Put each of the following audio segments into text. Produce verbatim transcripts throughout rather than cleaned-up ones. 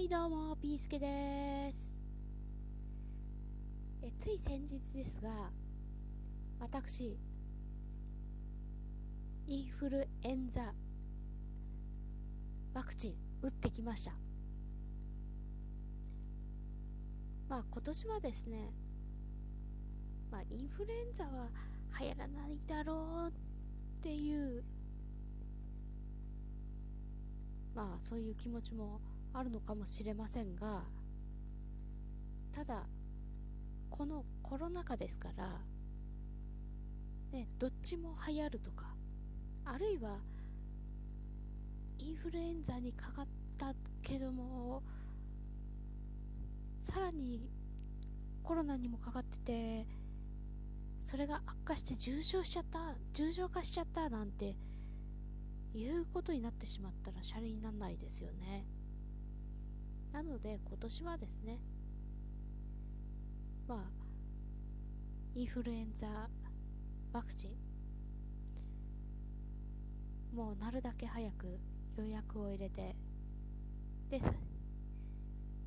はいどうも、ピーすけです。え、つい先日ですが、私、インフルエンザワクチン打ってきました。まあ今年はですね、まあインフルエンザは流行らないだろうっていう、まあそういう気持ちもあるのかもしれませんが、ただこのコロナ禍ですからね、どっちも流行るとか、あるいはインフルエンザにかかったけどもさらにコロナにもかかってて、それが悪化して重症しちゃった重症化しちゃったなんていうことになってしまったらシャレにならないですよね。なので今年はですね、まあインフルエンザワクチンもうなるだけ早く予約を入れてで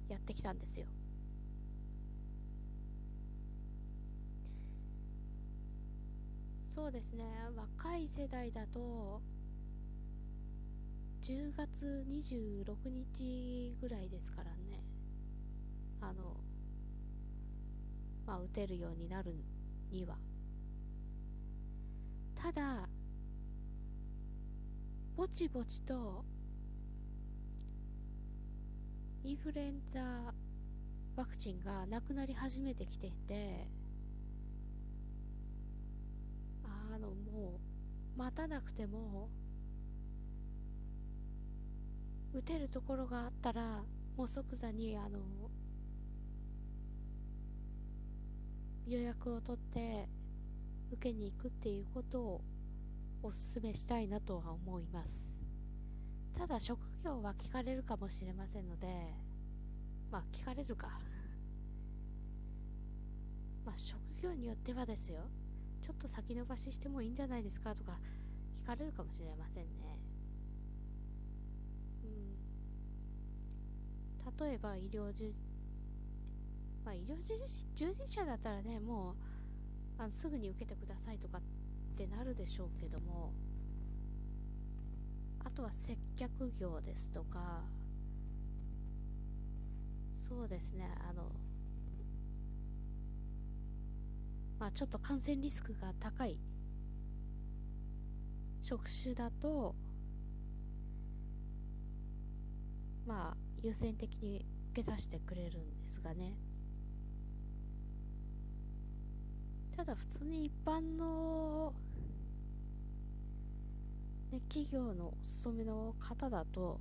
やってきたんですよ。そうですね、若い世代だとじゅうがつにじゅうろくにちぐらいですからね、あのまあ打てるようになるには。ただぼちぼちとインフルエンザワクチンがなくなり始めてきていて、あのもう待たなくても打てるところがあったらもう即座にあの予約を取って受けに行くっていうことをお勧めしたいなとは思います。ただ職業は聞かれるかもしれませんので、まあ聞かれるかまあ職業によってはですよ、ちょっと先延ばししてもいいんじゃないですかとか聞かれるかもしれませんね。例えば医療従事、まあ、医療従事者だったらね、もうあのすぐに受けてくださいとかってなるでしょうけども、あとは接客業ですとか、そうですね、あのまあちょっと感染リスクが高い職種だとまあ優先的に受けさせてくれるんですがね。ただ普通に一般の、ね、企業のお勤めの方だと、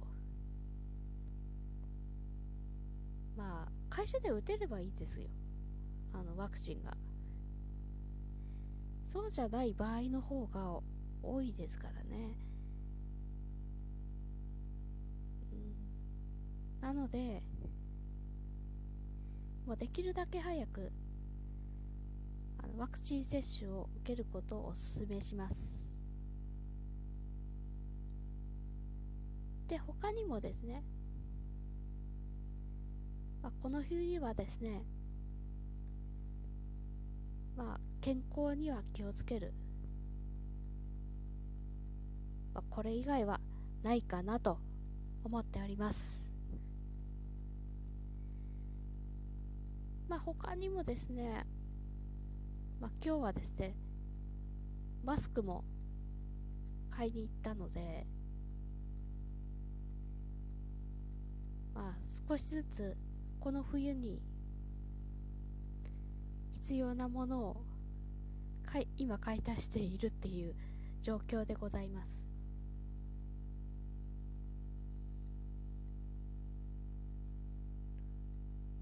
まあ会社で打てればいいですよ、あのワクチンが。そうじゃない場合の方が多いですからね。なので、もうできるだけ早くあのワクチン接種を受けることをお勧めします。で、他にもですね、まあ、この冬はですね、まあ、健康には気をつける、まあ、これ以外はないかなと思っております。まあ、他にもですね、まあ、今日はですねマスクも買いに行ったので、まあ、少しずつこの冬に必要なものを買い今買い足しているっていう状況でございます。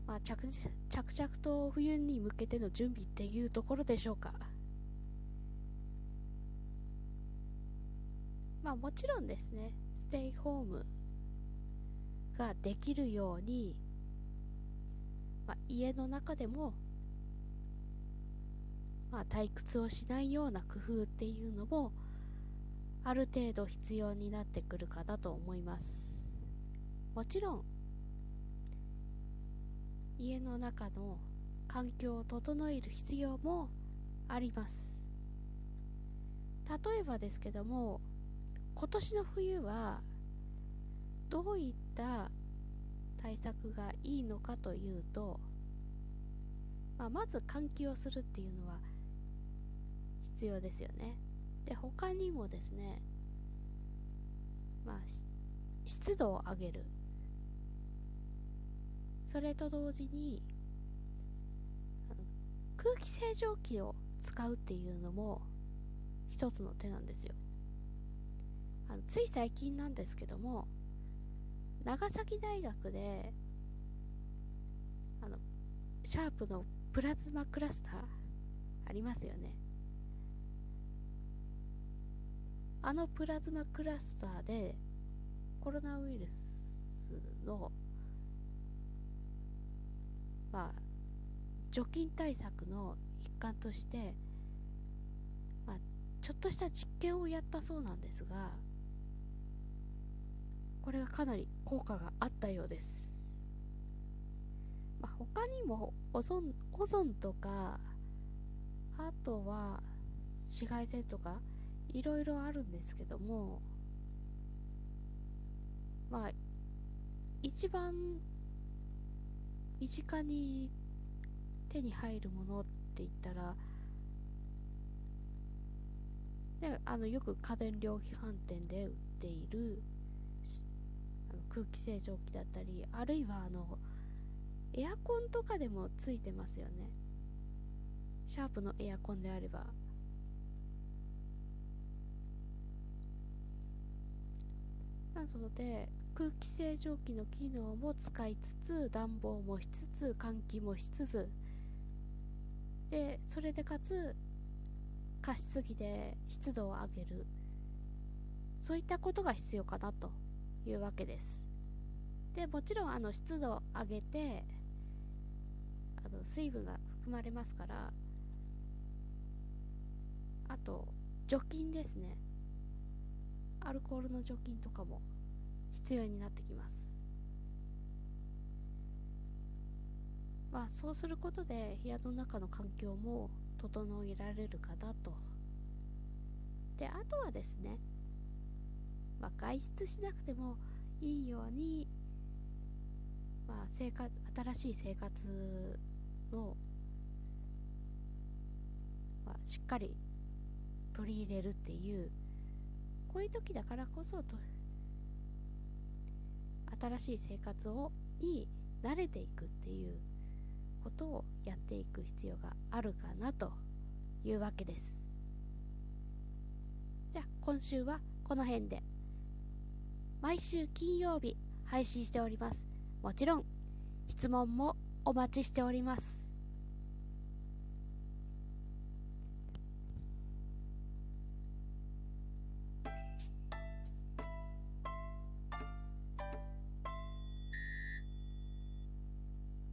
まあ、着, 着々と冬に向けての準備っていうところでしょうか。まあもちろんですね、ステイホームができるように、まあ、家の中でも、まあ、退屈をしないような工夫っていうのもある程度必要になってくるかなと思います。もちろん家の中の環境を整える必要もあります。例えばですけども、今年の冬はどういった対策がいいのかというと、まあ、まず換気をするっていうのは必要ですよね。で、他にもですね、まあ、湿度を上げる。それと同時に空気清浄機を使うっていうのも一つの手なんですよ。あのつい最近なんですけども、長崎大学であのシャープのプラズマクラスターありますよね。あのプラズマクラスターでコロナウイルスの、まあ、除菌対策の一環として、まあ、ちょっとした実験をやったそうなんですが、これがかなり効果があったようです。まあ、他にもオゾン、オゾンとか、あとは紫外線とかいろいろあるんですけども、まあ一番身近に手に入るものって言ったら、であのよく家電量販店で売っているあの空気清浄機だったり、あるいはあのエアコンとかでもついてますよね。シャープのエアコンであれば、なので空気清浄機の機能も使いつつ、暖房もしつつ、換気もしつつで、それでかつ加湿器で湿度を上げる、そういったことが必要かなというわけです。でもちろんあの湿度を上げて、あの水分が含まれますから、あと除菌ですね、アルコールの除菌とかも必要になってきます。まあそうすることで部屋の中の環境も整えられるかなと。であとはですね、まあ、外出しなくてもいいように、まあ、生活、新しい生活の、まあ、しっかり取り入れるっていう、こういう時だからこそと新しい生活をに慣れていくっていうことをやっていく必要があるかなというわけです。じゃあ今週はこの辺で。毎週金曜日配信しております。もちろん質問もお待ちしております。